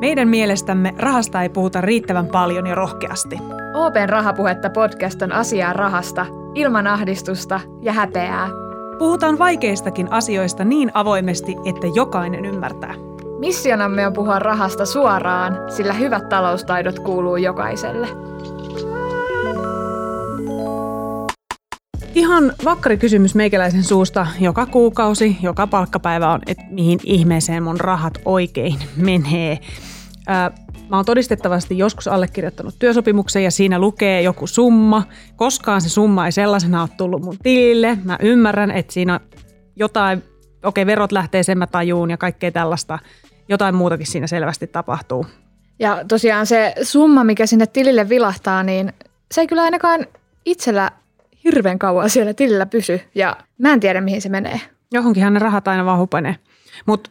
Meidän mielestämme rahasta ei puhuta riittävän paljon ja rohkeasti. Open Rahapuhetta podcast on asiaa rahasta, ilman ahdistusta ja häpeää. Puhutaan vaikeistakin asioista niin avoimesti, että jokainen ymmärtää. Missionamme on puhua rahasta suoraan, sillä hyvät taloustaidot kuuluu jokaiselle. Ihan vakkari kysymys meikäläisen suusta joka kuukausi, joka palkkapäivä on, että mihin ihmeeseen mun rahat oikein menee. Mä oon todistettavasti joskus allekirjoittanut työsopimuksen ja siinä lukee joku summa. Koskaan se summa ei sellaisena ole tullut mun tilille. Mä ymmärrän, että siinä on jotain, okei, verot lähtee, sen mä tajuun ja kaikkea tällaista. Jotain muutakin siinä selvästi tapahtuu. Ja tosiaan se summa, mikä sinne tilille vilahtaa, niin se ei kyllä ainakaan itsellä hirveän kauan siellä tilillä pysy ja mä en tiedä, mihin se menee. Johonkinhan ne rahat aina vaan hupenee. Mutta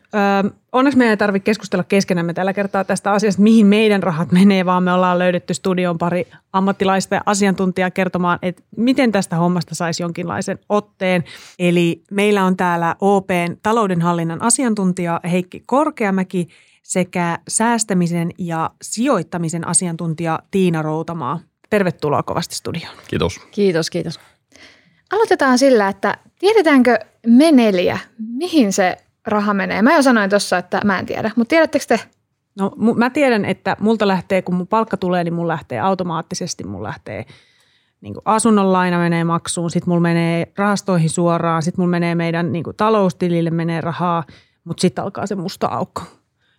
onneksi meidän ei tarvitse keskustella keskenämme tällä kertaa tästä asiasta, mihin meidän rahat menee, vaan me ollaan löydetty studioon pari ammattilaista ja asiantuntijaa kertomaan, että miten tästä hommasta saisi jonkinlaisen otteen. Eli meillä on täällä OP:n taloudenhallinnan asiantuntija Heikki Korkeamäki sekä säästämisen ja sijoittamisen asiantuntija Tiina Routamaa. Tervetuloa kovasti studioon. Kiitos. Kiitos, kiitos. Aloitetaan sillä, että tiedetäänkö me neljä, mihin se raha menee? Mä jo sanoin tuossa, että mä en tiedä, mutta tiedättekö te? No mä tiedän, että multa lähtee, kun mun palkka tulee, niin mun lähtee automaattisesti, mun lähtee niin asunnon laina menee maksuun, sit mulla menee rahastoihin suoraan, sit mulla menee meidän niin taloustilille menee rahaa, mutta sit alkaa se musta aukko.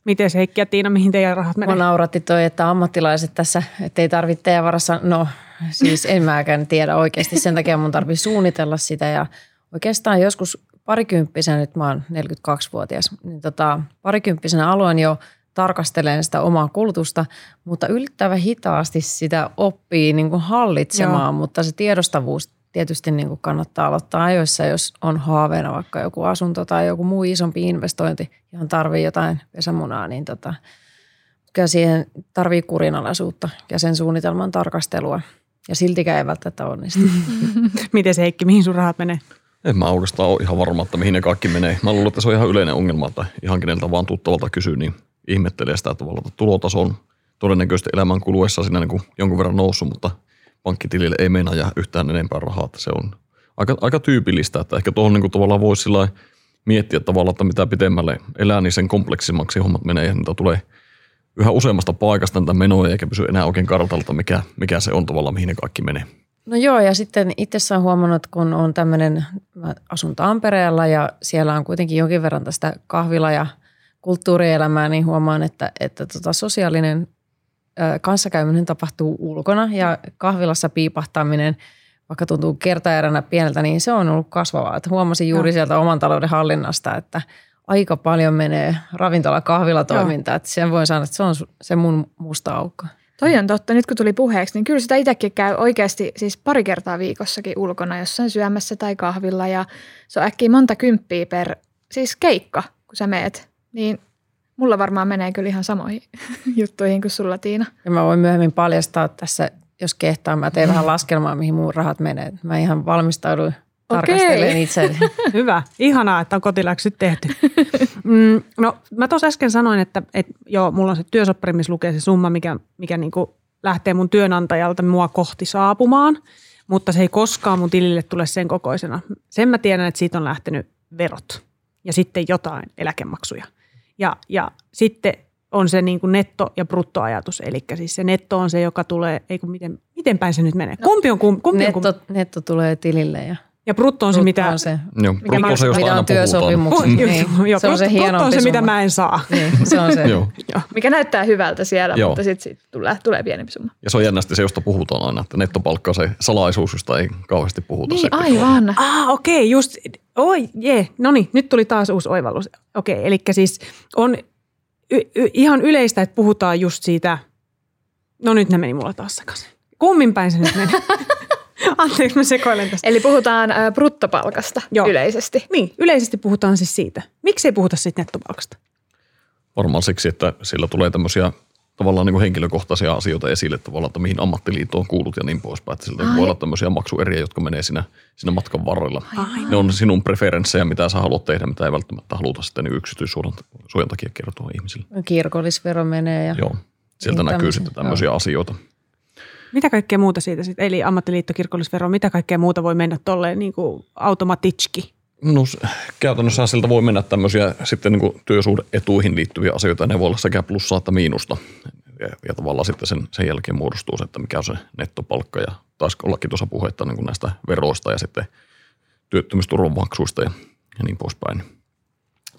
Miten se Heikki ja Tiina, mihin teidän rahat menee? Mua nauratti toi, että ammattilaiset tässä, ettei tarvitse teidän varassa, no siis en mäkään tiedä oikeasti, sen takia mun tarvii suunnitella sitä ja oikeastaan joskus parikymppisenä, nyt mä oon 42-vuotias, niin parikymppisenä aloin jo tarkastelemaan sitä omaa kulutusta, mutta yllättävän hitaasti sitä oppii niin kuin hallitsemaan, mutta se tiedostavuus tietysti niin kuin kannattaa aloittaa ajoissa, jos on haaveena vaikka joku asunto tai joku muu isompi investointi, johon tarvii jotain pesämunaa, niin kyllä siihen tarvii kurinalaisuutta ja sen suunnitelman tarkastelua. Ja siltikään ei välttämättä onnistu. Miten se Heikki, mihin sun rahat menee? En mä oikeastaan ole ihan varma, että mihin ne kaikki menee. Mä luulen, että se on ihan yleinen ongelma, että ihan keneltä vaan tuttavalta kysyy, niin ihmettelee sitä tavallaan, että tulotaso on todennäköisesti elämän kuluessa siinä niin kuin jonkun verran noussut, mutta pankkitilille ei meinaa ja yhtään enempää rahaa, että se on aika tyypillistä, että ehkä tuohon niin tavallaan voisi sillä miettiä tavallaan, että mitä pitemmälle elää, niin sen kompleksimmaksi hommat menee ja niitä tulee yhä useammasta paikasta niitä menoja eikä pysy enää oikein kartalta, mikä se on tavallaan, mihin ne kaikki menee. No joo, ja sitten itse olen huomannut, kun on tämmöinen, mä asun Tampereella ja siellä on kuitenkin jonkin verran tästä kahvila- ja kulttuurielämää, niin huomaan, että sosiaalinen kanssakäyminen tapahtuu ulkona ja kahvilassa piipahtaminen, vaikka tuntuu kertaeränä pieneltä, niin se on ollut kasvavaa. Että huomasin juuri sieltä oman talouden hallinnasta, että aika paljon menee ravintola-kahvilatoimintaan. Että sen voi sanoa, että se on se mun musta aukko. Toi on totta. Nyt kun tuli puheeksi, niin kyllä sitä itsekin käy oikeasti siis pari kertaa viikossakin ulkona jossain syömässä tai kahvilla. Ja se on äkkiä monta kymppiä per siis keikka, kun sä meet, niin mulla varmaan menee kyllä ihan samoihin juttuihin kuin sulla, Tiina. Ja mä voin myöhemmin paljastaa tässä, jos kehtaan. Mä tein vähän laskelmaa, mihin mun rahat menee. Mä ihan valmistauduin tarkastelemaan itseäni. Hyvä. Ihanaa, että on kotiläksyt tehty. No mä tuossa äsken sanoin, että joo, mulla on se työsoppari, missä lukee se summa, mikä niinku lähtee mun työnantajalta mua kohti saapumaan. Mutta se ei koskaan mun tilille tule sen kokoisena. Sen mä tiedän, että siitä on lähtenyt verot ja sitten jotain eläkemaksuja. Ja sitten on se niin kuin netto- ja bruttoajatus, eli siis se netto on se, joka tulee, miten päin se nyt menee? No, netto tulee tilille ja brutto on se, mitä on se. Joo, brutto on se, josta aina puhutaan. Niin, se on se hienompi. Brutto on se, mitä mä en saa. Niin, se on se, mikä näyttää hyvältä siellä, mutta sitten tulee pienempi summa. Ja se on jännästi se, josta puhutaan aina, että nettopalkka on se salaisuus, josta ei kauheasti puhuta. Niin, aivan. Okei, just. Oi, jee. No niin, nyt tuli taas uusi oivallus. Okei, eli siis on ihan yleistä, että puhutaan just siitä, no nyt ne meni mulla taas sekaisin. Kummin päin se nyt meni? Anteeksi, mä sekoilen tästä. Eli puhutaan bruttopalkasta yleisesti. Niin, yleisesti puhutaan siis siitä. Miksi ei puhuta siitä nettopalkasta? Varmaan siksi, että sillä tulee tämmöisiä tavallaan niin kuin henkilökohtaisia asioita esille tavallaan, että mihin ammattiliittoon kuulut ja niin poispäin. Että siltä voi olla tämmöisiä maksueriä, jotka menee siinä matkan varrella. Ai. Ne on sinun preferenssejä, mitä sä haluat tehdä, mitä ei välttämättä haluta sitten yksityissuojan takia kertoa ihmisille. Kirkollisvero menee ja... Joo, sieltä niin näkyy sitten tämmöisiä asioita. Mitä kaikkea muuta siitä sitten, eli ammattiliitto, kirkollisvero, mitä kaikkea muuta voi mennä tolleen niin kuin automatitski? No käytännössä siltä voi mennä tämmöisiä sitten niin kuin työsuhde-etuihin liittyviä asioita, ne voi olla sekä plussaa että miinusta. Ja tavallaan sitten sen jälkeen muodostuu se, että mikä on se nettopalkka ja taisi ollakin tuossa puhetta niin kuin näistä veroista ja sitten työttömyysturvamaksuista ja niin poispäin.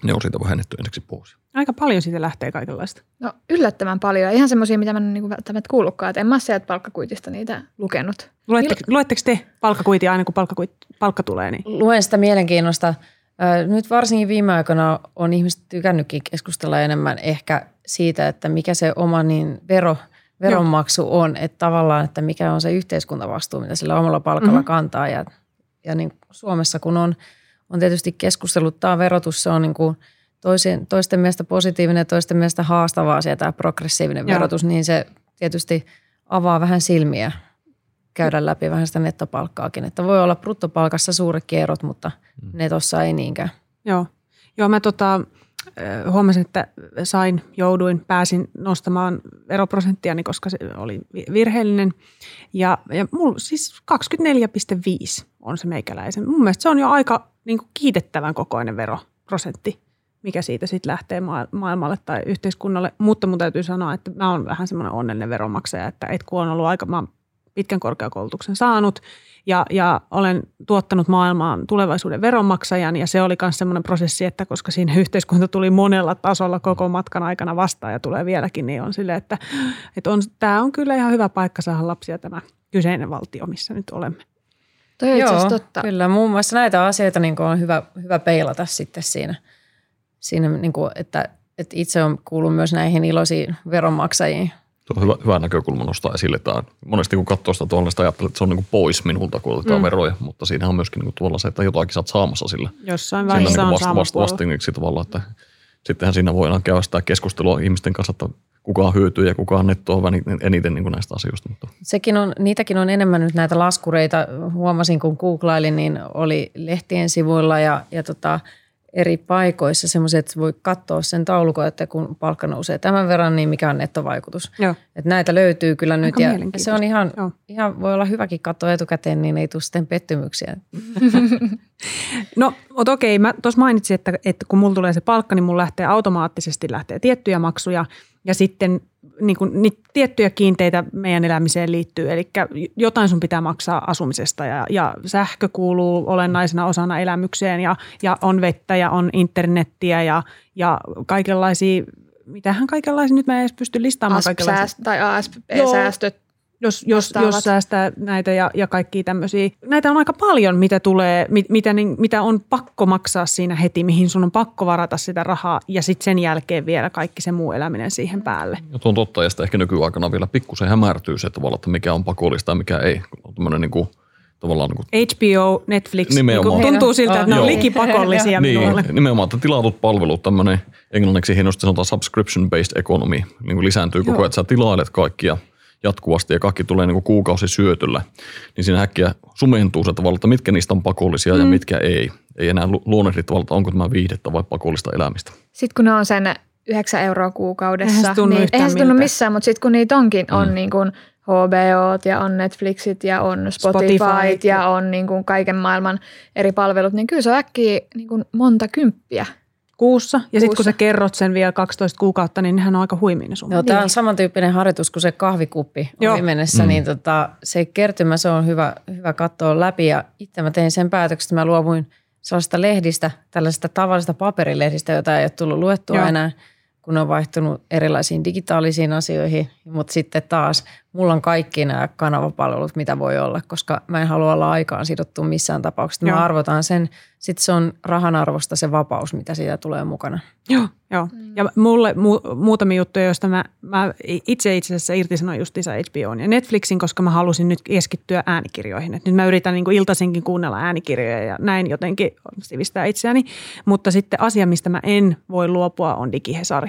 Ne on siitä vähennetty ensiksi pois. Aika paljon siitä lähtee kaikenlaista. No yllättävän paljon. Ihan semmoisia, mitä mä en niin välttämättä kuullutkaan. Et en mä sieltä palkkakuitista niitä lukenut. Luetteko te palkkakuitia aina, kun palkka tulee? Niin? Luen sitä mielenkiinnosta. Nyt varsinkin viime aikoina on ihmiset tykännytkin keskustella enemmän ehkä siitä, että mikä se oma niin veronmaksu on. Että tavallaan, että mikä on se yhteiskuntavastuu, mitä sillä omalla palkalla kantaa. Ja niin Suomessa kun on tietysti keskustellut, tämä verotus, se on niin kuin toisten mielestä positiivinen ja toisten mielestä haastava asia, tämä progressiivinen verotus, niin se tietysti avaa vähän silmiä käydä läpi vähän sitä nettopalkkaakin. Että voi olla bruttopalkassa suuretkin erot, mutta netossa ei niinkään. Joo, mä huomasin, että pääsin nostamaan veroprosenttiani, koska se oli virheellinen. Ja mulla siis 24,5 on se meikäläisen. Mun mielestä se on jo aika niin kuin kiitettävän kokoinen veroprosentti, mikä siitä sitten lähtee maailmalle tai yhteiskunnalle. Mutta mun täytyy sanoa, että mä oon vähän semmoinen onnellinen veronmaksaja, että kun on ollut aika, mä oon pitkän korkeakoulutuksen saanut ja olen tuottanut maailmaan tulevaisuuden veronmaksajan ja se oli myös semmoinen prosessi, että koska siinä yhteiskunta tuli monella tasolla koko matkan aikana vastaan ja tulee vieläkin, niin on silleen, että tämä on kyllä ihan hyvä paikka saada lapsia tämä kyseinen valtio, missä nyt olemme. Toi on itse asiassa totta. Kyllä, muun muassa näitä asioita niin on hyvä peilata sitten siinä niin kuin, että itse on kuullut myös näihin iloisiin veronmaksajiin. Tuo on hyvä näkökulma nostaa esille. Tämä monesti kun katsoo sitä tuollaista, ajattelee, että se on niin kuin pois minulta, kun otetaan veroja, mutta siinä on myöskin niin kuin tuolla se, että jotakin sä oot saamassa sillä. Jossain vaiheessa on vastinneksi tavallaan, että sittenhän siinä voidaan käydä sitä keskustelua ihmisten kanssa, että kukaan hyötyy ja kukaan nettoa eniten niin kuin näistä asioista. Mutta. Niitäkin on enemmän nyt näitä laskureita. Huomasin, kun googlailin, niin oli lehtien sivuilla ja eri paikoissa semmoisia, että voi katsoa sen taulukon, että kun palkka nousee tämän verran, niin mikä on nettovaikutus. Että näitä löytyy kyllä nyt ja se on ihan voi olla hyväkin katsoa etukäteen, niin ei tule sitten pettymyksiä. No okei, mä tuossa mainitsin, että kun mulla tulee se palkka, niin mulla lähtee automaattisesti tiettyjä maksuja ja sitten niin kuin niitä tiettyjä kiinteitä meidän elämiseen liittyy, eli jotain sun pitää maksaa asumisesta ja sähkö kuuluu olennaisena osana elämykseen ja on vettä ja on internettiä ja kaikenlaisia, mitähän kaikenlaisia, nyt mä en edes pysty listaamaan kaikenlaisia. Tai ASP-säästöt. Jos säästää näitä ja kaikkia tämmöisiä. Näitä on aika paljon, mitä tulee, mitä on pakko maksaa siinä heti, mihin sun on pakko varata sitä rahaa ja sitten sen jälkeen vielä kaikki se muu eläminen siihen päälle. Ja tuo on totta ja sitä ehkä nykyaikana vielä pikkusen hämärtyy se tavalla, että mikä on pakollista ja mikä ei. On tämmöinen niin kuin tavallaan niin kuin HBO, Netflix, niin tuntuu siltä, että ne on likipakollisia minulle. Niin, nimenomaan, että tilatut palvelut, tämmöinen englanniksi hienosti sanotaan subscription-based economy, niin lisääntyy koko ajan, että sä tilailet kaikkia jatkuvasti ja kaikki tulee niin kuukausi syötöllä, niin siinä äkkiä sumentuu se tavalla, että mitkä niistä on pakollisia ja mitkä ei. Ei enää luonnehdi tavalla, että onko tämä viihdettä vai pakollista elämistä. Sitten kun ne on sen 9 € kuukaudessa, niin eihän se tunnu missään, mutta sitten kun niitä onkin, on niin kuin HBOt ja on Netflixit ja on Spotifyt ja on niin kuin kaiken maailman eri palvelut, niin kyllä se on äkkiä niin kuin monta kymppiä. Kuussa. Ja sitten kun sä kerrot sen vielä 12 kuukautta, niin nehän on aika huimia ne sun. Joo, tämä on samantyyppinen harjoitus kuin se kahvikuppi mennessä, niin se kertymä, se on hyvä katsoa läpi. Ja itse mä tein sen päätöksen, että mä luovuin sellaista lehdistä, tällaisesta tavallisesta paperilehdistä, jota ei ole tullut luettua enää, kun on vaihtunut erilaisiin digitaalisiin asioihin. Mutta sitten taas mulla on kaikki nämä kanavapalvelut, mitä voi olla, koska mä en halua olla aikaan sidottu missään tapauksessa. Mä arvotaan sen. Sitten se on rahan arvosta se vapaus, mitä siitä tulee mukana. Joo. Ja mulle muutamia juttuja, joista mä itse asiassa irtisanoin justiinsa HBOn ja Netflixin, koska mä halusin nyt keskittyä äänikirjoihin. Et nyt mä yritän niin kuin iltaisinkin kuunnella äänikirjoja ja näin jotenkin sivistää itseäni. Mutta sitten asia, mistä mä en voi luopua, on DigiHesari.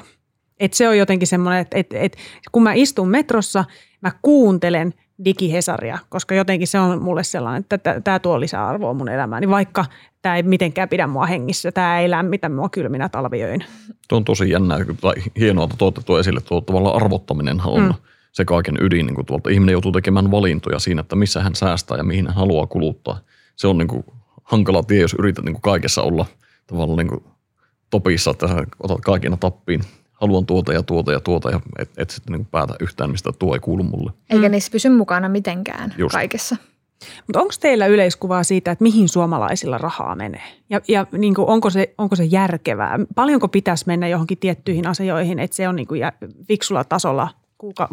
Että se on jotenkin semmoinen, että kun mä istun metrossa, mä kuuntelen DigiHesaria, koska jotenkin se on mulle sellainen, että tämä tuo lisäarvoa mun elämääni, vaikka tämä ei mitenkään pidä mua hengissä, tämä ei lämmitä mua kylminä talviöinä. Tuo on tosi jännää, tai hienoa tuotettua esille, tuo tavallaan arvottaminenhan on se kaiken ydin, niin kuin tuolta ihminen joutuu tekemään valintoja siinä, että missä hän säästää ja mihin hän haluaa kuluttaa. Se on niin kuin hankala tie, jos yrität niin kuin kaikessa olla tavallaan niin kuin topissa, että otat kaikina tappiin. Haluan tuota ja et sitten niin päätä yhtään, mistä tuo ei kuulu mulle. Eikä niissä pysy mukana mitenkään kaikessa. Mutta onko teillä yleiskuvaa siitä, että mihin suomalaisilla rahaa menee? Ja niin kuin, onko se järkevää? Paljonko pitäisi mennä johonkin tiettyihin asioihin, että se on niin kuin fiksulla tasolla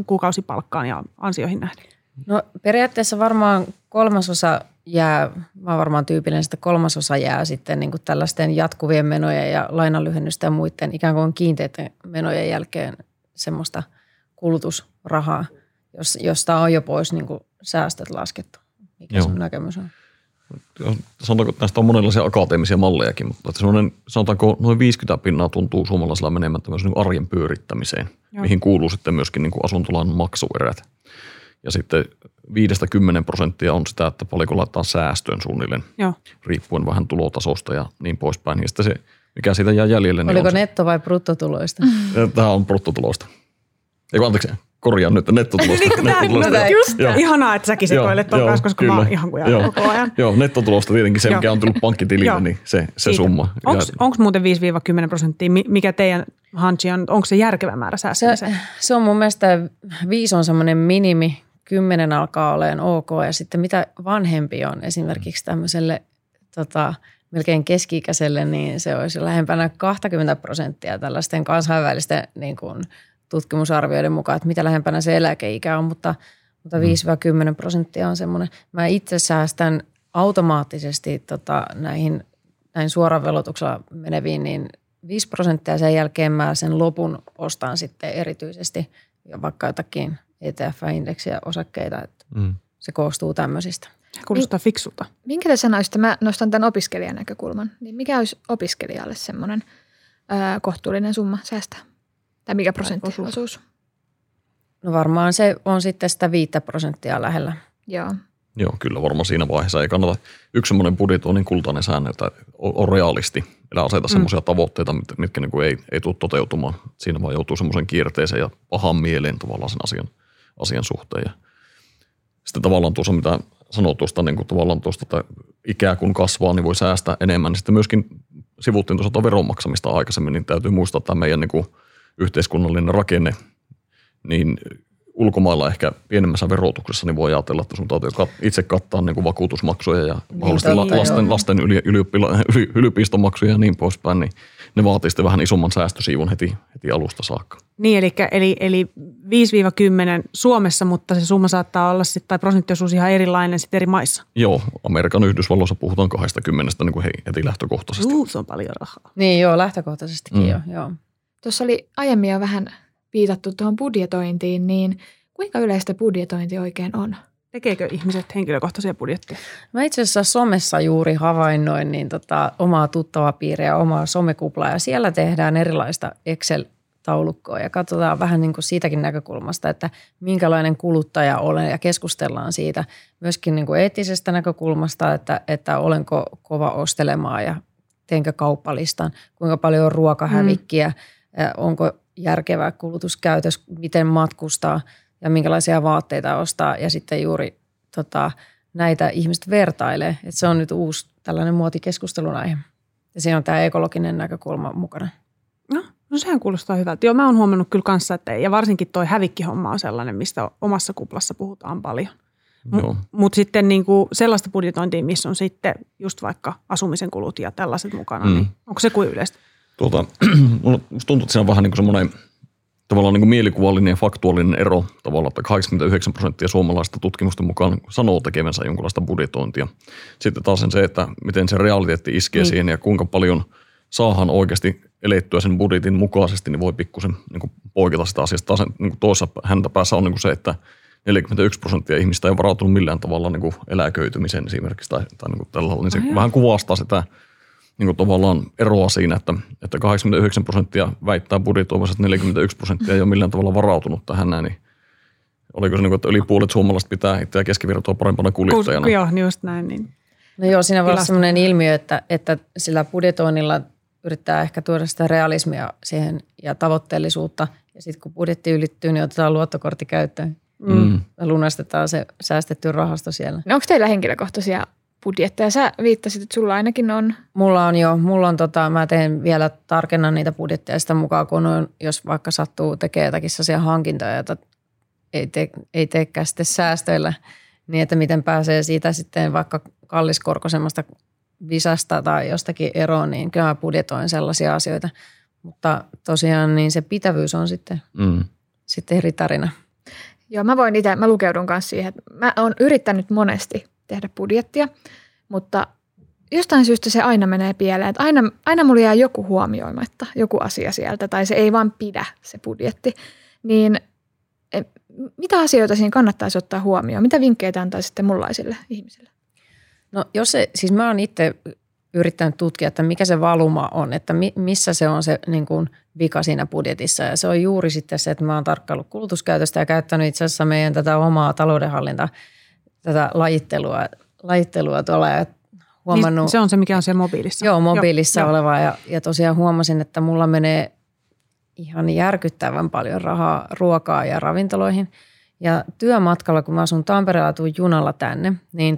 kuukausipalkkaan ja ansioihin nähden? No periaatteessa varmaan kolmasosa jää, varmaan tyypillinen, että kolmasosa jää sitten niin kuin tällaisten jatkuvien menojen ja lainanlyhennysten ja muiden ikään kuin kiinteiden menojen jälkeen semmoista kulutusrahaa, josta on jo pois niin kuin säästöt laskettu. Mikä sun näkemys on? Sanotaanko, että näistä on monenlaisia akateemisia mallejakin, mutta sanotaanko noin 50% tuntuu suomalaisella menemään tämmöisen niin kuin arjen pyörittämiseen, mihin kuuluu sitten myöskin niin kuin asuntolan maksuerät. Ja sitten 5-10% on sitä, että paljonko laittaa säästöön suunnilleen, riippuen vähän tulotasosta ja niin poispäin. Ja sitten se, mikä siitä jää jäljelle. Oliko niin netto- vai bruttotuloista? Tämä on bruttotuloista. Eikö, anteeksi, korjaan nyt, nettotulosta. Just, ihanaa, että säkin sekoilet tuon kanssa, koska mä oon ihan kujalla koko ajan. Joo, nettotulosta tietenkin se, mikä on tullut pankkitilille, niin se summa. Onko muuten 5-10%, mikä teidän hanchi on, onko se järkevä määrä säästämiseen? Se on mun mielestä, 5 on semmoinen minimi. 10 alkaa olemaan ok, ja sitten mitä vanhempi on esimerkiksi tämmöiselle melkein keski-ikäiselle, niin se olisi lähempänä 20% tällaisten kansainvälisten niin kuin tutkimusarvioiden mukaan, että mitä lähempänä se eläkeikä on, mutta 5-10% on semmoinen. Mä itse säästän automaattisesti näihin suoraan velotuksella meneviin, niin 5% sen jälkeen mä sen lopun ostan sitten erityisesti ja vaikka jotakin ETF-indeksiä, osakkeita, että se koostuu tämmöisistä. Kuulostaa fiksulta. Minkä te sanoisitte, mä nostan tämän opiskelijan näkökulman, niin mikä olisi opiskelijalle semmoinen kohtuullinen summa säästää? Tai mikä prosenttiosuus? No varmaan se on sitten sitä 5% lähellä. Joo, kyllä varmaan siinä vaiheessa ei kannata. Yksi semmoinen budjetoinnin kultainen säännö, että on realisti. Elä aseta semmoisia tavoitteita, mitkä niin kuin ei tule toteutumaan. Siinä vaan joutuu semmoisen kierteeseen ja pahan mieleen tavallaan sen asian suhteen. Ja sitten tavallaan tuossa, mitä sanoo tuosta, niin kuin tavallaan tuosta, että ikää kun kasvaa, niin voi säästää enemmän. Niin sitten myöskin sivuttiin tuossa veron maksamista aikaisemmin, niin täytyy muistaa, että tämä meidän niin kuin yhteiskunnallinen rakenne, niin ulkomailla ehkä pienemmässä verotuksessa, niin voi ajatella, että sun täytyy itse kattaa niin kuin vakuutusmaksuja ja mahdollisesti lasten yliopistomaksuja ja niin poispäin, niin ne vaatii sitten vähän isomman säästösiivun heti alusta saakka. Niin, eli 5-10 Suomessa, mutta se summa saattaa olla sitten, tai prosenttiosuus ihan erilainen sitten eri maissa. Joo, Amerikan Yhdysvalloissa puhutaan 20 niin kuin heti lähtökohtaisesti. Se on paljon rahaa. Niin joo, lähtökohtaisestikin joo. Tuossa oli aiemmin jo vähän viitattu tuohon budjetointiin, niin kuinka yleistä budjetointi oikein on? Tekeekö ihmiset henkilökohtaisia budjetteja? Mä itse asiassa somessa juuri havainnoin niin omaa tuttavaa piiriä, omaa somekuplaa, ja siellä tehdään erilaista Excel-taulukkoa ja katsotaan vähän niin kuin siitäkin näkökulmasta, että minkälainen kuluttaja olen, ja keskustellaan siitä myöskin niin kuin eettisestä näkökulmasta, että olenko kova ostelemaan ja teenkö kauppalistan, kuinka paljon on ruokahävikkiä, onko järkevä kulutuskäytös, miten matkustaa ja minkälaisia vaatteita ostaa. Ja sitten juuri näitä ihmiset vertailee. Et se on nyt uusi tällainen muotikeskustelun aihe. Ja siinä on tämä ekologinen näkökulma mukana. No sehän kuulostaa hyvältä. Joo, mä oon huomannut kyllä kanssa, että ja varsinkin toi hävikkihomma on sellainen, mistä omassa kuplassa puhutaan paljon. Mutta sitten niinku sellaista budjetointia, missä on sitten just vaikka asumisen kulut ja tällaiset mukana, niin onko se kuin yleistä? Musta tuntuu, että siinä on vähän niin kuin semmoinen tavallaan niin kuin mielikuvallinen ja faktuaalinen ero tavallaan, että 89% suomalaista tutkimusten mukaan sanoo tekevänsä jonkinlaista budjetointia. Sitten taas se, että miten se realiteetti iskee siihen ja kuinka paljon saahan oikeasti elettyä sen budjetin mukaisesti, niin voi pikkusen niin kuin poiketa sitä asiasta. Taas niin kuin toisessa häntä päässä on niin kuin se, että 41% ihmistä ei varautunut millään tavalla niin kuin eläköitymiseen esimerkiksi tai niin kuin tällä, niin se vähän kuvastaa sitä niin kuin tavallaan eroa siinä, että 89% väittää budjetoivansa, että 41% ei ole millään tavalla varautunut tähän näin. Niin oliko se niin kuin, että yli puolet suomalaiset pitää itseä keskivertoa parempana kuljettajana? Joo, just näin. Niin. No joo, siinä voi olla sellainen ilmiö, että sillä budjetoinnilla yrittää ehkä tuoda sitä realismia siihen ja tavoitteellisuutta. Ja sitten kun budjetti ylittyy, niin otetaan luottokortti käyttöön. Mm. Lunastetaan se säästetty rahasto siellä. No onko teillä henkilökohtaisia budjetteja? Sä viittasit, että sulla ainakin on. Mulla on jo. Mulla on mä teen vielä tarkennan niitä budjetteja sitä mukaan, kun on, jos vaikka sattuu tekemään jotakin sellaisia hankintoja, joita ei teekään sitten säästöillä, niin että miten pääsee siitä sitten vaikka kalliskorkoisemmasta visasta tai jostakin eroon, niin kyllä mä budjetoin sellaisia asioita. Mutta tosiaan niin se pitävyys on sitten eri tarina. Joo, mä voin itse, mä lukeudun kanssa siihen. Mä oon yrittänyt monesti tehdä budjettia, mutta jostain syystä se aina menee pieleen. Että aina mulla jää joku huomioimatta, joku asia sieltä, tai se ei vaan pidä se budjetti. Niin mitä asioita siinä kannattaisi ottaa huomioon? Mitä vinkkejä antaisitte mullaisille ihmisille? No jos se, siis mä oon itse yrittänyt tutkia, että mikä se valuma on, että missä se on se niin kuin vika siinä budjetissa. Ja se on juuri sitten se, että mä oon tarkkaillut kulutuskäytöstä ja käyttänyt itse asiassa meidän tätä omaa taloudenhallintaa, tätä lajittelua tuolla ja huomannut. Niin se on se, mikä on siellä mobiilissa. Joo, mobiilissa olevaa ja tosiaan huomasin, että mulla menee ihan järkyttävän paljon rahaa ruokaa ja ravintoloihin. Ja työmatkalla, kun mä asun Tampereella ja tuun junalla tänne, niin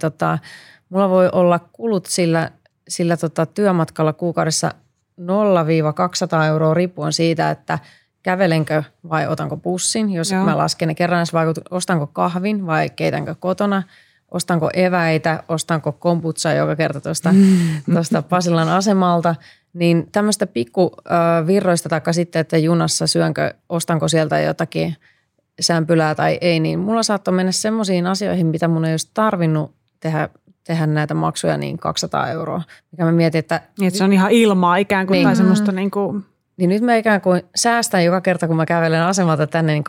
mulla voi olla kulut sillä työmatkalla kuukaudessa 0-200 euroa riippuen siitä, että kävelenkö vai otanko bussin. Jos mä lasken ne kerrannaisvaikutukset, ostanko kahvin vai keitänkö kotona, ostanko eväitä, ostanko kombutsaa joka kerta tuosta Pasilan asemalta. Niin tämmöistä pikkuvirroista taikka sitten, että junassa syönkö, ostanko sieltä jotakin sämpylää tai ei, niin mulla saattoi mennä semmoisiin asioihin, mitä mun ei olisi tarvinnut tehdä näitä maksuja, niin 200 euroa, mikä mä mietin, että... Niin, että se on ihan ilmaa ikään kuin, niin, tai semmoista niin kuin... Niin nyt mä ikään kuin säästän joka kerta, kun mä kävelen asemalta tänne, niin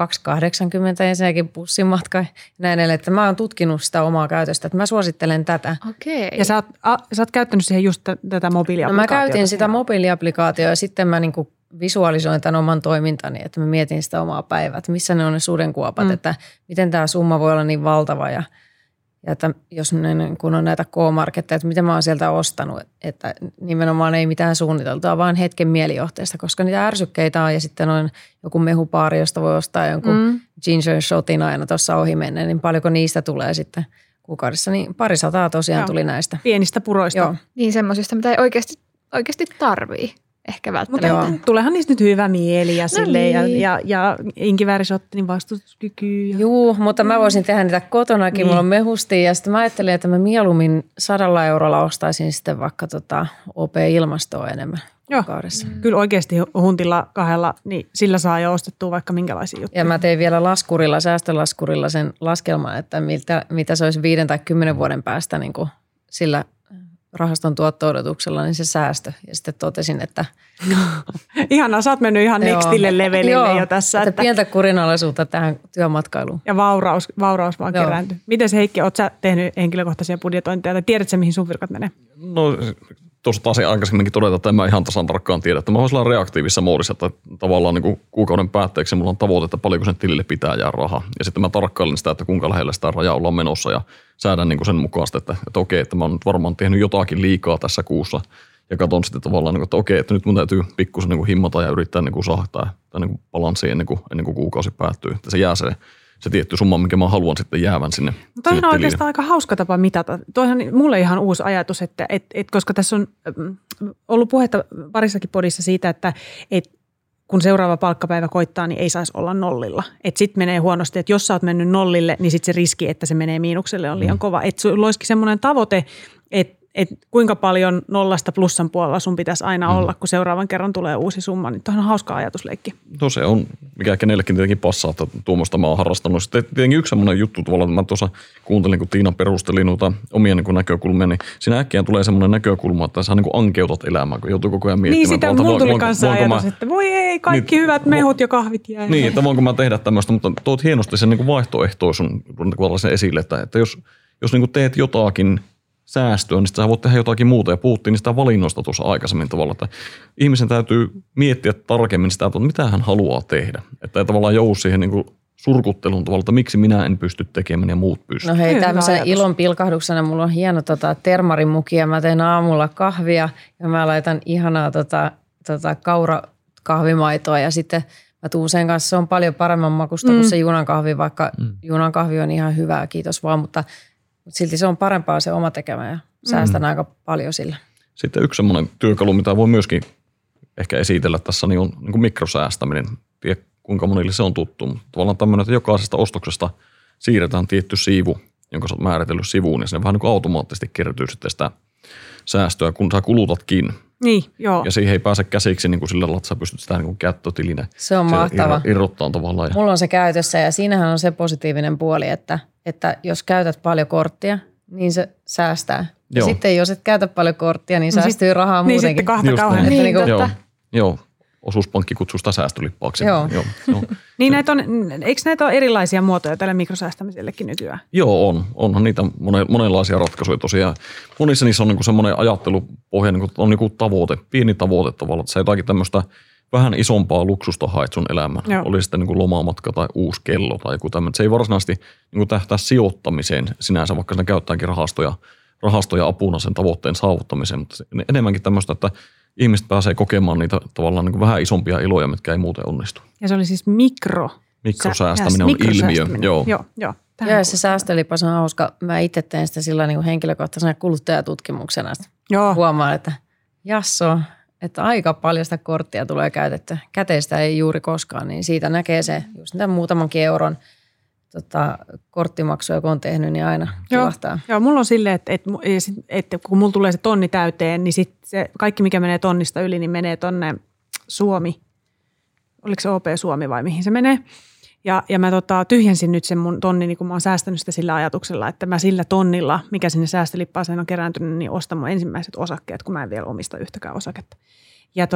2,80 ensinnäkin bussimatka ja näin edelleen, että mä oon tutkinut sitä omaa käytöstä, että mä suosittelen tätä. Okei. Ja sä oot käyttänyt siihen just tätä mobiiliaplikaatiota? No mä käytin sitä mobiiliaplikaatiota ja sitten mä niinku visualisoin tämän oman toimintani, että mä mietin sitä omaa päivää, että missä ne on ne sudenkuopat, että miten tämä summa voi olla niin valtava ja että jos kun on näitä K-marketteja, että mitä mä oon sieltä ostanut, että nimenomaan ei mitään suunniteltua, vaan hetken mielijohteesta, koska niitä ärsykkeitä on ja sitten on joku mehupaari, josta voi ostaa jonkun ginger shotin aina tuossa ohi menneen, niin paljonko niistä tulee sitten kuukaudessa, niin 200 tosiaan tuli näistä. Pienistä puroista. Joo. Niin semmoisista, mitä ei oikeasti tarvii ehkä välttämättä. Mutta tuleehan niistä nyt hyvä mieli ja no silleen niin. ja inkiväärisotti, niin vastustuskyky. Ja... Juu, mutta mä voisin tehdä niitä kotonakin, niin. Mulla on mehusti ja sitten mä ajattelin, että mä mieluummin 100 eurolla ostaisin sitten vaikka OP-ilmastoa enemmän kuukaudessa. Kyllä oikeasti huntilla 2, niin sillä saa jo ostettua vaikka minkälaisia juttuja. Ja mä tein vielä säästölaskurilla sen laskelman, että mitä se olisi 5 tai 10 vuoden päästä niin kuin sillä rahaston tuotto-odotuksella, niin se säästö. Ja sitten totesin, että... Ihanaa, sä oot mennyt ihan nextille levelille jo tässä. Että pientä kurinalaisuutta tähän työmatkailuun. Ja vauraus vaan kerääntyy. Miten Heikki, oot sä tehnyt henkilökohtaisia budjetointeja tai tiedät sä, mihin sun virkat menee? No tuossa taas aikaisemminkin todeta, että en mä ihan tasan tarkkaan tiedä. Että mä oon sellainen reaktiivisessa moodissa, että tavallaan niin kuin kuukauden päätteeksi mulla on tavoite, että paljonko sen tilille pitää jää rahaa. Ja sitten mä tarkkailen sitä, että kuinka lähellä sitä rajaa ollaan menossa ja säädän niin kuin sen mukaan sitä, että okei, että mä oon nyt varmaan tehnyt jotakin liikaa tässä kuussa. Ja katson sitten tavallaan, niin kuin, että okei, että nyt mun täytyy pikkusen niin kuin himmata ja yrittää niin kuin saada niin balanssi ennen kuin kuukausi päättyy. Että se jää se tietty summa, minkä mä haluan sitten jäävän sinne. No toi on oikeastaan aika hauska tapa mitata. Toihan mulle ihan uusi ajatus, että koska tässä on ollut puhetta parissakin podissa siitä, että kun seuraava palkkapäivä koittaa, niin ei saisi olla nollilla. Että sitten menee huonosti, että jos sä oot mennyt nollille, niin sitten se riski, että se menee miinukselle on liian kova. Että sulla olisikin semmoinen tavoite, että kuinka paljon nollasta plussan puolella sun pitäisi aina olla, kun seuraavan kerran tulee uusi summa, niin tuohon on hauska ajatusleikki. No se on, mikä ehkä neillekin tietenkin passaa, että tuommoista mä oon harrastanut. Sitten tietenkin yksi semmoinen juttu tavallaan, että mä tuossa kuuntelin, kun Tiina perusteli noita omia niin näkökulmia, niin siinä äkkiä tulee semmoinen näkökulma, että sä niin ankeutat elämään, kun joutuu koko ajan miettimään. Niin sitä mulla tuli kanssa ajatus, että voi ei, kaikki niin, hyvät mehut ja kahvit jää. Niin, että voinko mä tehdä tämmöistä, mutta tuot hienosti sen niin vaihtoehtoisun esille, että jos niin teet jotakin säästöä, niin sä voit tehdä jotakin muuta. Ja puhuttiin niistä valinnoista tuossa aikaisemmin tavalla, että ihmisen täytyy miettiä tarkemmin sitä, että mitä hän haluaa tehdä. Että ei tavallaan joudu siihen niin kuin surkuttelun tavalla, että miksi minä en pysty tekemään ja muut pystyvät. No hei, tämmöisen ilon pilkahduksena mulla on hieno termarimuki ja mä teen aamulla kahvia ja mä laitan ihanaa kaurakahvimaitoa ja sitten mä tuun sen kanssa. Se on paljon paremman makusta kuin se junankahvi, vaikka junankahvi on ihan hyvää, kiitos vaan, mutta silti se on parempaa se oma tekemä ja säästän aika paljon sillä. Sitten yksi semmoinen työkalu, mitä voi myöskin ehkä esitellä tässä, niin on niin kuin mikrosäästäminen. Tiedä, kuinka monille se on tuttu, mutta tavallaan tämmöinen, että jokaisesta ostoksesta siirretään tietty siivu, jonka sä oot määritellyt sivuun, ja sinne vähän niin kuin automaattisesti kertyy sitten sitä säästöä, kun sä kulutatkin. Niin, joo. Ja siihen ei pääse käsiksi niin kuin sillä lailla, että sä pystyt sitä niin kuin käyttötilinä. Se on mahtava. Irrottaa tavallaan. Mulla on se käytössä ja siinähän on se positiivinen puoli, että jos käytät paljon korttia, niin se säästää. Ja sitten jos et käytä paljon korttia, niin säästyy rahaa muutenkin. Niin sitten kahta kauhean. Joo. Osuuspankki kutsuu sitä säästölippaaksi. Joo. Niin näitä on, eikö näitä ole erilaisia muotoja tälle mikrosäästämisellekin nykyään? Joo, on. Onhan niitä monenlaisia ratkaisuja tosiaan. Monissa niissä on niin kuin semmoinen ajattelupohja, niin kuin, on niin kuin tavoite, pieni tavoite tavallaan, että sä jotakin tämmöistä vähän isompaa luksusta haet sun elämään. Joo. Oli sitten niin kuin lomamatka tai uusi kello tai joku tämmöinen. Se ei varsinaisesti niin kuin tähtää sijoittamiseen sinänsä, vaikka siinä käyttääkin rahastoja apuna sen tavoitteen saavuttamiseen, mutta enemmänkin tämmöistä, että ihmiset pääsee kokemaan niitä tavallaan niin kuin vähän isompia iloja, mitkä ei muuten onnistu. Ja se oli siis mikrosäästäminen on ilmiö. Joo. Ja se säästölipas on hauska. Mä itse teen sitä sillä niin kuin henkilökohtaisena kuluttajatutkimuksena. Joo. Huomaan, että jasso, että aika paljon sitä korttia tulee käytettyä. Käteistä ei juuri koskaan, niin siitä näkee se just niitä muutamankin euron korttimaksuja, kun on tehnyt, niin aina kilahtaa. Joo, mulla on silleen, että kun mulla tulee se tonni täyteen, niin sit se kaikki, mikä menee tonnista yli, niin menee tonne Suomi. Oliko se OP Suomi vai mihin se menee? Ja mä tyhjensin nyt sen mun tonni, niin kun mä oon säästänyt sitä sillä ajatuksella, että mä sillä tonnilla, mikä sinne säästölippaaseen on kerääntynyt, niin ostan mun ensimmäiset osakkeet, kun mä en vielä omista yhtäkään osaketta. Ja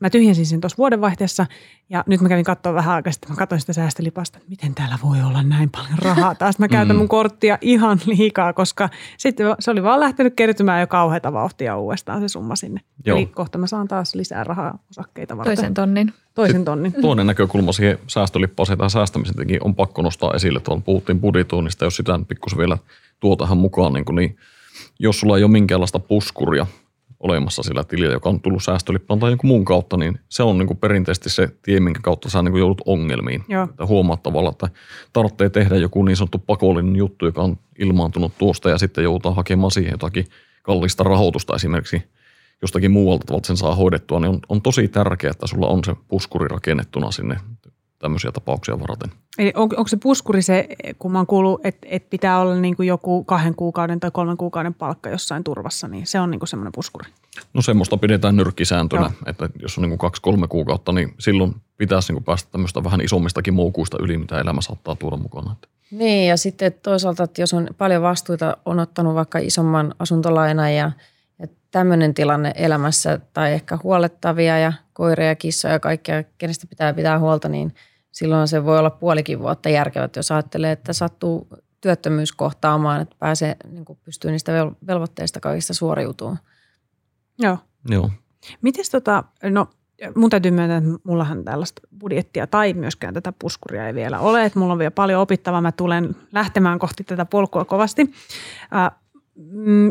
mä tyhjensin sen tuossa vuodenvaihteessa ja nyt mä kävin katsoa vähän aikaa sitten, mä katsoin sitä säästölipasta, että miten täällä voi olla näin paljon rahaa. Taas mä käytän mun korttia ihan liikaa, koska sitten se oli vaan lähtenyt kertymään jo kauheata vauhtia uudestaan se summa sinne. Joo. Eli kohta mä saan taas lisää rahaa osakkeita varten. Toisen tonnin. Toinen näkökulma siihen säästölippaaseen tai säästämisen tietenkin on pakko nostaa esille. Tuolla puhuttiin budjetoinnista, jos sitä pikkusen vielä tuo tähän mukaan, niin jos sulla ei ole minkäänlaista puskuria olemassa sillä tilillä, joka on tullut säästölippaan tai jonkun muun kautta, niin se on niin kuin perinteisesti se tie, minkä kautta sä niin kuin joudut ongelmiin. Huomaat tavallaan, että tarvitsee tehdä joku niin sanottu pakollinen juttu, joka on ilmaantunut tuosta ja sitten joudutaan hakemaan siihen jotakin kallista rahoitusta esimerkiksi jostakin muualta tavalla, sen saa hoidettua, niin on tosi tärkeää, että sulla on se puskuri rakennettuna sinne tämmöisiä tapauksia varten. Eli onko se puskuri se, kun mä oon kuullut, että pitää olla niin kuin joku 2 kuukauden tai 3 kuukauden palkka jossain turvassa, niin se on niin kuin semmoinen puskuri? No semmoista pidetään nyrkkisääntönä, että jos on niin kuin 2-3 kuukautta, niin silloin pitäisi niin kuin päästä tämmöistä vähän isommistakin moukuista yli, mitä elämä saattaa tuoda mukana. Niin ja sitten toisaalta, että jos on paljon vastuita, on ottanut vaikka isomman asuntolainan ja tämmöinen tilanne elämässä tai ehkä huolettavia ja koireja, kissoja ja kaikkea, kenestä pitää huolta, niin silloin se voi olla puolikin vuotta järkevät, jos ajattelee, että sattuu työttömyys kohtaamaan, että pääsee, niin kuin pystyy niistä velvoitteista kaikista suoriutumaan. Joo. Mites mun täytyy myöntää, että mullahan tällaista budjettia tai myöskään tätä puskuria ei vielä ole, että mulla on vielä paljon opittavaa, mä tulen lähtemään kohti tätä polkua kovasti.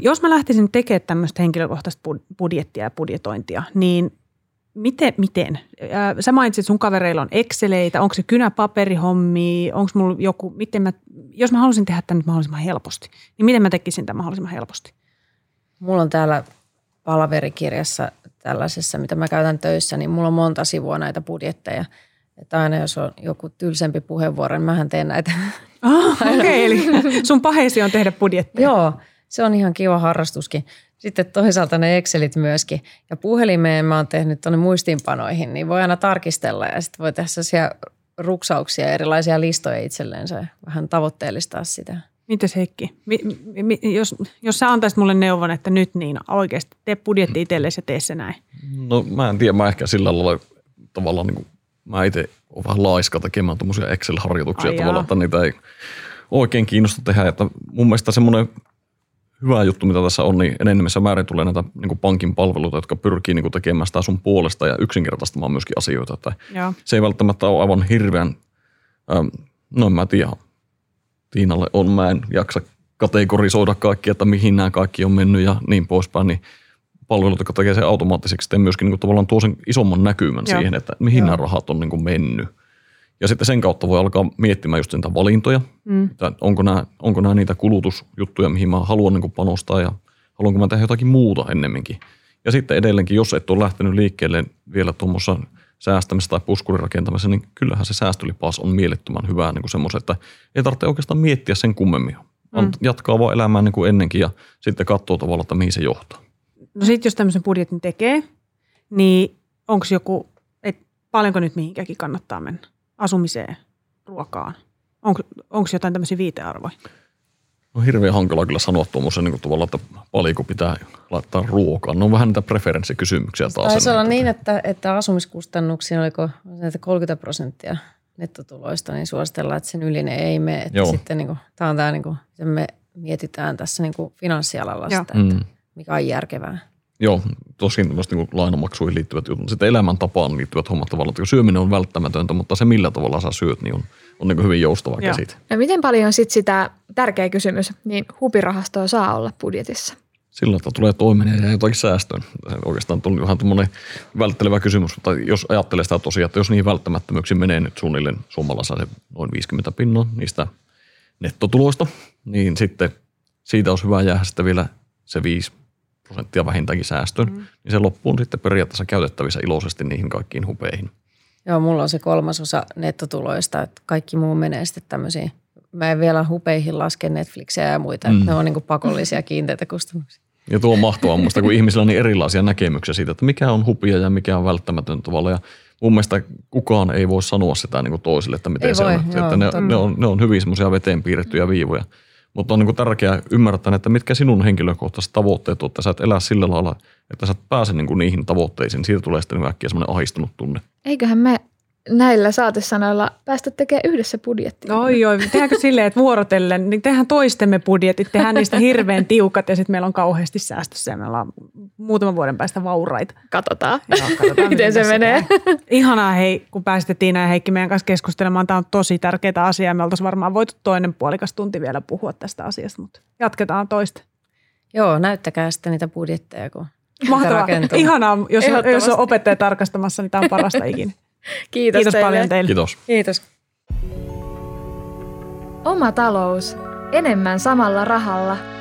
Jos mä lähtisin tekemään tämmöistä henkilökohtaista budjettia ja budjetointia, niin miten? Sä mainitsit, että sun kavereilla on Exceleitä, onko se kynäpaperihommia, onko mulla joku, jos mä haluaisin tehdä tämän nyt mahdollisimman helposti, niin miten mä tekisin tämän mahdollisimman helposti? Mulla on täällä palaverikirjassa tällaisessa, mitä mä käytän töissä, niin mulla on monta sivua näitä budjetteja. Että aina jos on joku tylsempi puheenvuoro, niin mähän teen näitä. Okei, eli sun paheisi on tehdä budjetteja. Joo, se on ihan kiva harrastuskin. Sitten toisaalta ne Excelit myöskin. Ja puhelimeen mä oon tehnyt tuonne muistiinpanoihin, niin voi aina tarkistella ja sitten voi tehdä sellaisia ruksauksia, erilaisia listoja itselleensä vähän tavoitteellistaa sitä. Mitäs Heikki? Jos sä antaisit mulle neuvon, että nyt niin oikeasti tee budjetti itsellesi ja tee se näin. No mä en tiedä, mä ehkä sillä lailla tavallaan, niin kuin, mä itse oon vähän laiska tekemään tuommoisia Excel-harjoituksia tavallaan, että niitä ei oikein kiinnosta tehdä. Että mun mielestä semmoinen hyvä juttu, mitä tässä on, niin enemmässä määrin tulee näitä niin kuin pankin palveluita, jotka pyrkii niin kuin tekemään sitä sun puolesta ja yksinkertaistamaan myöskin asioita. Että se ei välttämättä ole aivan hirveän, no en mä tiedä, Tiinalle on, mä en jaksa kategorisoida kaikki, että mihin nämä kaikki on mennyt ja niin poispäin, niin palvelut, jotka tekee sen automaattiseksi, te myöskin niin kuin tavallaan tuo sen isomman näkymän siihen, että mihin nämä rahat on niin kuin mennyt. Ja sitten sen kautta voi alkaa miettimään just niitä valintoja, että onko nämä niitä kulutusjuttuja, mihin mä haluan niin kuin panostaa ja haluanko mä tehdä jotakin muuta ennemminkin. Ja sitten edelleenkin, jos et ole lähtenyt liikkeelle vielä tuommoissa säästämisessä tai puskurin rakentamisessa, niin kyllähän se säästölipaas on mielettömän hyvää niin kuin semmoisen, että ei tarvitse oikeastaan miettiä sen kummemmin. Jatkaa vaan elämään niin kuin ennenkin ja sitten katsoo tavallaan, että mihin se johtaa. No sitten jos tämmöisen budjetin tekee, niin onko joku, että paljonko nyt mihinkäkin kannattaa mennä? Asumiseen, ruokaan. Onko jotain tämmöisiä viitearvoja? No hirveän hankalaa kyllä sanoa tuommoisen niin tavallaan, että paljonko pitää laittaa ruokaan. No on vähän niitä preferenssikysymyksiä taas. Taisi olla niin, että asumiskustannuksiin oliko 30% nettotuloista, niin suositellaan, että sen yli ei mene. Että sitten niin kuin, tämä on tämä, niin kuin, miten me mietitään tässä niin kuin finanssialalla sitä, että mikä on järkevää. Joo, tosin tämmöiset niin lainamaksuihin liittyvät jutut, sitten elämäntapaan liittyvät hommat tavallaan, että syöminen on välttämätöntä, mutta se millä tavalla sä syöt, niin on niin hyvin joustava käsite. No miten paljon sitten sitä, tärkeä kysymys, niin hupirahastoa saa olla budjetissa? Silloin, että tulee toimeen ja jotakin säästöön. Oikeastaan tuli vähän tuommoinen välttelevä kysymys, mutta jos ajattelee sitä tosiaan, että jos niihin välttämättömyyksiin menee nyt suunnilleen suomalaisen noin 50% niistä nettotuloista, niin sitten siitä olisi hyvä jäädä sitten vielä se 5% vähintäänkin säästöön, niin se loppuun sitten periaatteessa käytettävissä iloisesti niihin kaikkiin hupeihin. Joo, mulla on se 3/3 nettotuloista, että kaikki muu menee sitten tämmöisiin. Mä en vielä hupeihin laske Netflixiä ja muita, että ne on niin kuin pakollisia kiinteitä kustannuksia. Ja tuo on mahtavaa musta, kun ihmisillä on niin erilaisia näkemyksiä siitä, että mikä on hupia ja mikä on välttämätöntä tavalla. Ja mun mielestä kukaan ei voi sanoa sitä niin kuin toisille, että miten ei se voi, on. Joo, että ne on hyvin semmoisia veteen piirrettyjä viivoja. Mutta on niin kuin tärkeää ymmärtää, että mitkä sinun henkilökohtaiset tavoitteet on, että sä et elää sillä lailla, että sä et pääse niin kuin niihin tavoitteisiin. Siitä tulee sitten äkkiä semmoinen ahistunut tunne. Eiköhän me näillä saatesanoilla päästä tekemään yhdessä budjettia. Oi, tehdäänkö silleen, että vuorotellen, niin tehdään toistemme budjetit, tehdään niistä hirveän tiukat ja sitten meillä on kauheasti säästössä ja me ollaan muutaman vuoden päästä vauraita. Katsotaan miten se menee. Käy. Ihanaa hei, kun pääsitte Tiina ja Heikki meidän kanssa keskustelemaan. Tämä on tosi tärkeää asiaa ja me oltaisiin varmaan voitu toinen puolikas tunti vielä puhua tästä asiasta, mutta jatketaan toista. Joo, näyttäkää sitten niitä budjetteja, kun mahtavaa. Ihanaa, jos on opettaja tarkastamassa, niin tämä on parasta ikinä. Kiitos paljon teille. Kiitos. Oma talous. Enemmän samalla rahalla.